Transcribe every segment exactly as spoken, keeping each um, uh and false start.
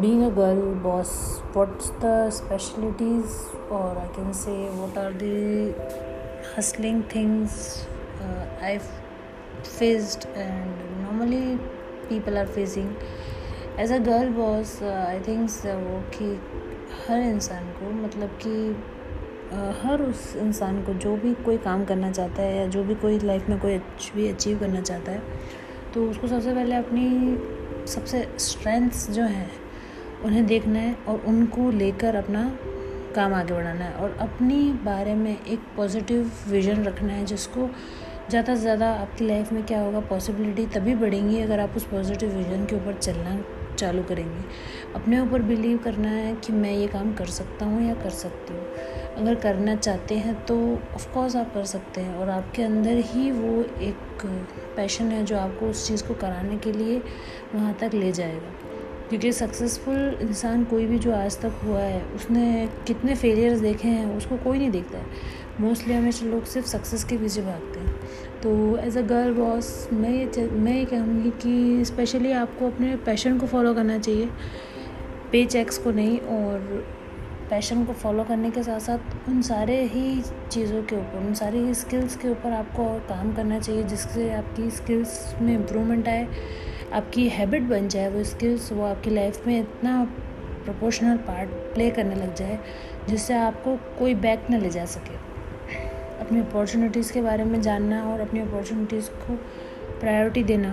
Being a girl boss, what's the specialties, or I can say what are the hustling things uh, I've faced and normally people are facing as a girl boss. uh, I think so कि हर इंसान को मतलब कि हर उस इंसान को जो भी कोई काम करना चाहता है या जो भी कोई लाइफ में कोई कुछ भी अचीव करना चाहता है तो उसको सबसे पहले अपनी सबसे स्ट्रेंथ्स जो हैं उन्हें देखना है और उनको लेकर अपना काम आगे बढ़ाना है और अपने बारे में एक पॉजिटिव विजन रखना है जिसको ज़्यादा से ज़्यादा आपकी लाइफ में क्या होगा, पॉसिबिलिटी तभी बढ़ेंगी अगर आप उस पॉजिटिव विजन के ऊपर चलना चालू करेंगे। अपने ऊपर बिलीव करना है कि मैं ये काम कर सकता हूँ या कर सकती हूँ। अगर करना चाहते हैं तो ऑफ कोर्स आप कर सकते हैं और आपके अंदर ही वो एक पैशन है जो आपको उस चीज़ को कराने के लिए वहाँ तक ले जाएगा, क्योंकि सक्सेसफुल इंसान कोई भी जो आज तक हुआ है उसने कितने फेलियर्स देखे हैं उसको कोई नहीं देखता है। मोस्टली हमेशा लोग सिर्फ सक्सेस के पीछे भागते हैं। तो एज अ गर्ल बॉस मैं ये मैं ये कहूँगी कि स्पेशली आपको अपने पैशन को फॉलो करना चाहिए, पे चेक्स को नहीं, और पैशन को फॉलो करने के साथ साथ उन सारे ही चीज़ों के ऊपर, उन सारी ही स्किल्स के ऊपर आपको और काम करना चाहिए जिससे आपकी स्किल्स में इम्प्रूवमेंट आए, आपकी हैबिट बन जाए, वो स्किल्स वो आपकी लाइफ में इतना प्रोपोर्शनल पार्ट प्ले करने लग जाए जिससे आपको कोई बैक ना ले जा सके। अपनी अपॉर्चुनिटीज़ के बारे में जानना और अपनी अपॉर्चुनिटीज़ को प्रायोरिटी देना,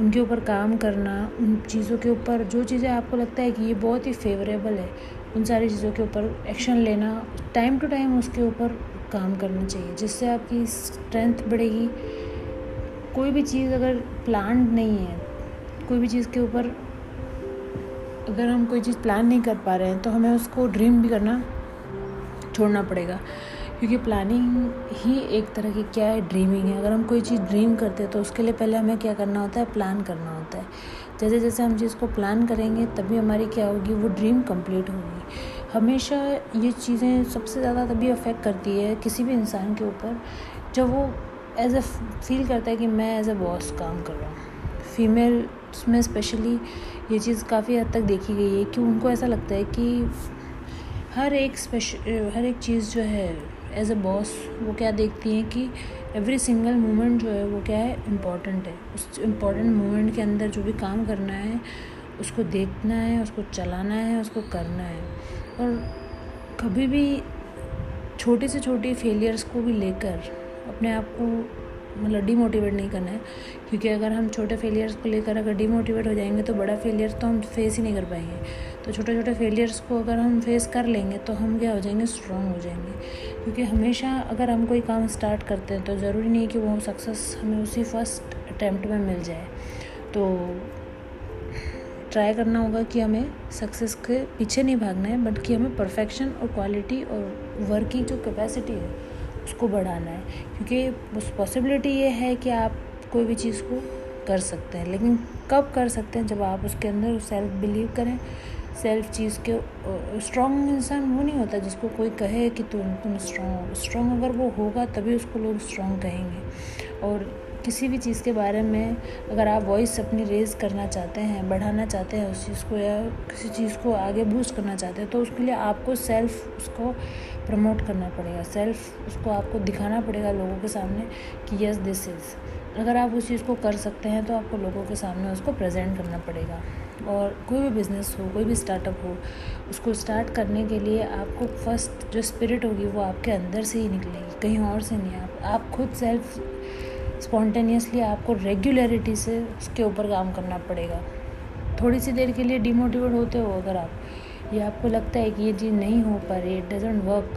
उनके ऊपर काम करना, उन चीज़ों के ऊपर जो चीज़ें आपको लगता है कि ये बहुत ही फेवरेबल है उन सारी चीज़ों के ऊपर एक्शन लेना, टाइम टू टाइम उसके ऊपर काम करना चाहिए जिससे आपकी स्ट्रेंथ बढ़ेगी। कोई भी चीज़ अगर प्लान नहीं है, कोई भी चीज़ के ऊपर अगर हम कोई चीज़ प्लान नहीं कर पा रहे हैं तो हमें उसको ड्रीम भी करना छोड़ना पड़ेगा, क्योंकि प्लानिंग ही एक तरह की क्या है, ड्रीमिंग है। अगर हम कोई चीज़ ड्रीम करते हैं तो उसके लिए पहले हमें क्या करना होता है, प्लान करना होता है। जैसे जैसे हम चीज़ को प्लान करेंगे तभी हमारी क्या होगी, वो ड्रीम कंप्लीट होगी। हमेशा ये चीज़ें सबसे ज़्यादा तभी अफेक्ट करती है किसी भी इंसान के ऊपर जब वो एज अ फील करता है कि मैं एज अ बॉस काम कर रहा हूँ। फीमेल्स में स्पेशली ये चीज़ काफ़ी हद तक देखी गई है कि उनको ऐसा लगता है कि हर एक स्पेशल हर एक चीज़ जो है एज अ बॉस वो क्या देखती हैं कि एवरी सिंगल मोमेंट जो है वो क्या है, इम्पॉर्टेंट है। उस इम्पॉर्टेंट मोमेंट के अंदर जो भी काम करना है उसको देखना है, उसको चलाना है, उसको करना है और कभी भी छोटे से छोटे फेलियर्स को भी लेकर अपने आप को मतलब डीमोटिवेट नहीं करना है, क्योंकि अगर हम छोटे फेलियर्स को लेकर अगर डीमोटिवेट हो जाएंगे तो बड़ा फेलियर तो हम फेस ही नहीं कर पाएंगे। तो छोटे छोटे फेलियर्स को अगर हम फेस कर लेंगे तो हम क्या हो जाएंगे, स्ट्रॉन्ग हो जाएंगे। क्योंकि हमेशा अगर हम कोई काम स्टार्ट करते हैं तो ज़रूरी नहीं कि वो सक्सेस हमें उसी फर्स्ट अटैम्प्ट में मिल जाए। तो ट्राई करना होगा कि हमें सक्सेस के पीछे नहीं भागना है, बल्कि हमें परफेक्शन और क्वालिटी और वर्क की जो कैपेसिटी है उसको बढ़ाना है, क्योंकि उस पॉसिबिलिटी ये है कि आप कोई भी चीज़ को कर सकते हैं। लेकिन कब कर सकते हैं, जब आप उसके अंदर सेल्फ बिलीव करें। सेल्फ चीज़ के स्ट्रॉन्ग इंसान वो नहीं होता जिसको कोई कहे कि तुम तुम स्ट्रॉन्ग हो। स्ट्रॉन्ग अगर वो होगा तभी उसको लोग स्ट्रॉन्ग कहेंगे। और किसी भी चीज़ के बारे में अगर आप वॉइस अपनी रेज़ करना चाहते हैं, बढ़ाना चाहते हैं उस चीज़ को, या किसी चीज़ को आगे बूस्ट करना चाहते हैं तो उसके लिए आपको सेल्फ उसको प्रमोट करना पड़ेगा, सेल्फ उसको आपको दिखाना पड़ेगा लोगों के सामने कि यस दिस इज़। अगर आप उस चीज़ को कर सकते हैं तो आपको लोगों के सामने उसको प्रेजेंट करना पड़ेगा। और कोई भी बिज़नेस हो, कोई भी स्टार्टअप हो, उसको स्टार्ट करने के लिए आपको फर्स्ट जो स्पिरिट होगी वो आपके अंदर से ही निकलेगी, कहीं और से नहीं। आप, आप खुद सेल्फ स्पॉन्टेनियसली आपको रेगुलरिटी से उसके ऊपर काम करना पड़ेगा। थोड़ी सी देर के लिए डिमोटिवेट होते हो अगर आप, या आपको लगता है कि ये चीज़ नहीं हो पा रही, इट डजेंट वर्क,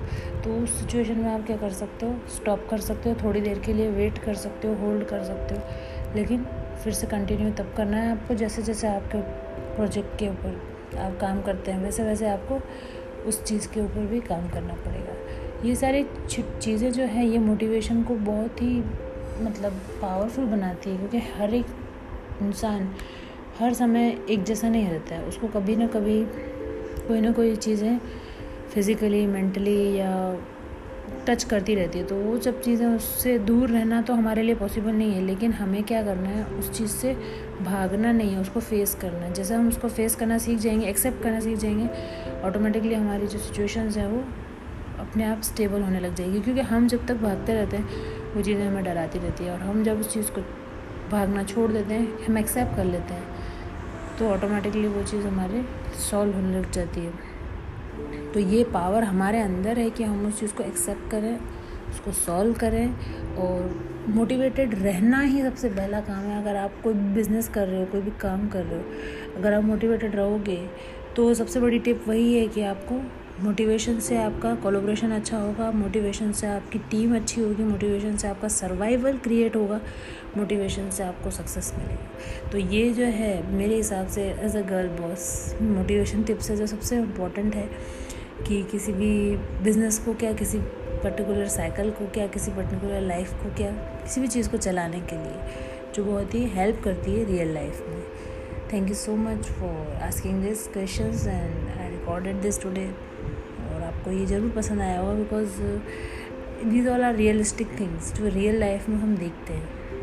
तो उस सिचुएशन में आप क्या कर सकते हो, स्टॉप कर सकते हो, थोड़ी देर के लिए वेट कर सकते हो, होल्ड कर सकते हो, लेकिन फिर से कंटिन्यू तब करना है आपको। जैसे जैसे आपके प्रोजेक्ट के ऊपर आप काम करते हैं वैसे वैसे आपको उस चीज़ के ऊपर भी काम करना पड़ेगा। ये सारी चीज़ें जो है ये मोटिवेशन को बहुत ही मतलब पावरफुल बनाती है, क्योंकि हर एक इंसान हर समय एक जैसा नहीं रहता है। उसको कभी ना कभी कोई ना कोई चीज़ें फिज़िकली, मेंटली या टच करती रहती है। तो वो सब चीज़ें, उससे दूर रहना तो हमारे लिए पॉसिबल नहीं है, लेकिन हमें क्या करना है, उस चीज़ से भागना नहीं है, उसको फेस करना है। जैसे हम उसको फेस करना सीख जाएंगे, एक्सेप्ट करना सीख जाएंगे, ऑटोमेटिकली हमारी जो सिचुएशंस है वो अपने आप स्टेबल होने लग जाएगी। क्योंकि हम जब तक भागते रहते हैं वो चीज़ें हमें डराती रहती है, और हम जब उस चीज़ को भागना छोड़ देते हैं, हम एक्सेप्ट कर लेते हैं, तो ऑटोमेटिकली वो चीज़ हमारे सॉल्व होने लग जाती है। तो ये पावर हमारे अंदर है कि हम उस चीज़ को एक्सेप्ट करें, उसको सॉल्व करें, और मोटिवेटेड रहना ही सबसे पहला काम है। अगर आप कोई बिज़नेस कर रहे हो, कोई भी काम कर रहे हो, अगर आप मोटिवेटेड रहोगे तो सबसे बड़ी टिप वही है कि आपको मोटिवेशन से आपका कोलैबोरेशन अच्छा होगा, मोटिवेशन से आपकी टीम अच्छी होगी, मोटिवेशन से आपका सर्वाइवल क्रिएट होगा, मोटिवेशन से आपको सक्सेस मिलेगी। तो ये जो है मेरे हिसाब से as a girl boss motivation tips है जो सबसे इम्पॉर्टेंट है कि किसी भी बिज़नेस को क्या, किसी पर्टिकुलर साइकिल को क्या, किसी पर्टिकुलर लाइफ को क्या, किसी भी चीज़ को चलाने के लिए, जो बहुत ही हेल्प करती है रियल लाइफ में। Thank you so much for asking this questions and I recorded this today, और आपको ये ज़रूर पसंद आया होगा, because these all are realistic things जो रियल लाइफ में हम देखते हैं।